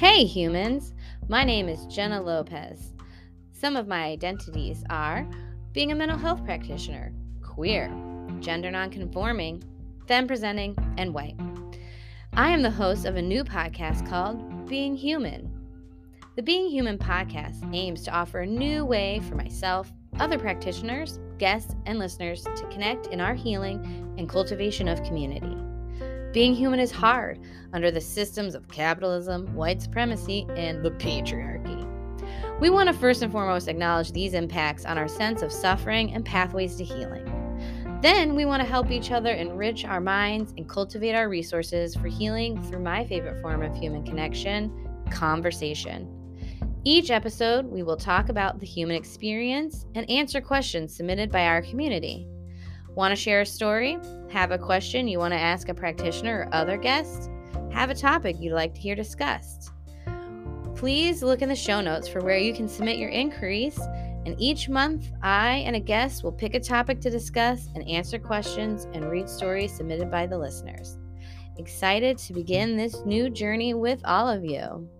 Hey humans, my name is Jenna Lopez. Some of my identities are being a mental health practitioner, queer, gender nonconforming, femme presenting, and white. I am the host of a new podcast called Being Human. The Being Human podcast aims to offer a new way for myself, other practitioners, guests, and listeners to connect in our healing and cultivation of community. Being human is hard under the systems of capitalism, white supremacy, and the patriarchy. We want to first and foremost acknowledge these impacts on our sense of suffering and pathways to healing. Then we want to help each other enrich our minds and cultivate our resources for healing through my favorite form of human connection, conversation. Each episode, we will talk about the human experience and answer questions submitted by our community. Want to share a story? Have a question you want to ask a practitioner or other guest? Have a topic you'd like to hear discussed? Please look in the show notes for where you can submit your inquiries, and each month I and a guest will pick a topic to discuss and answer questions and read stories submitted by the listeners. Excited to begin this new journey with all of you.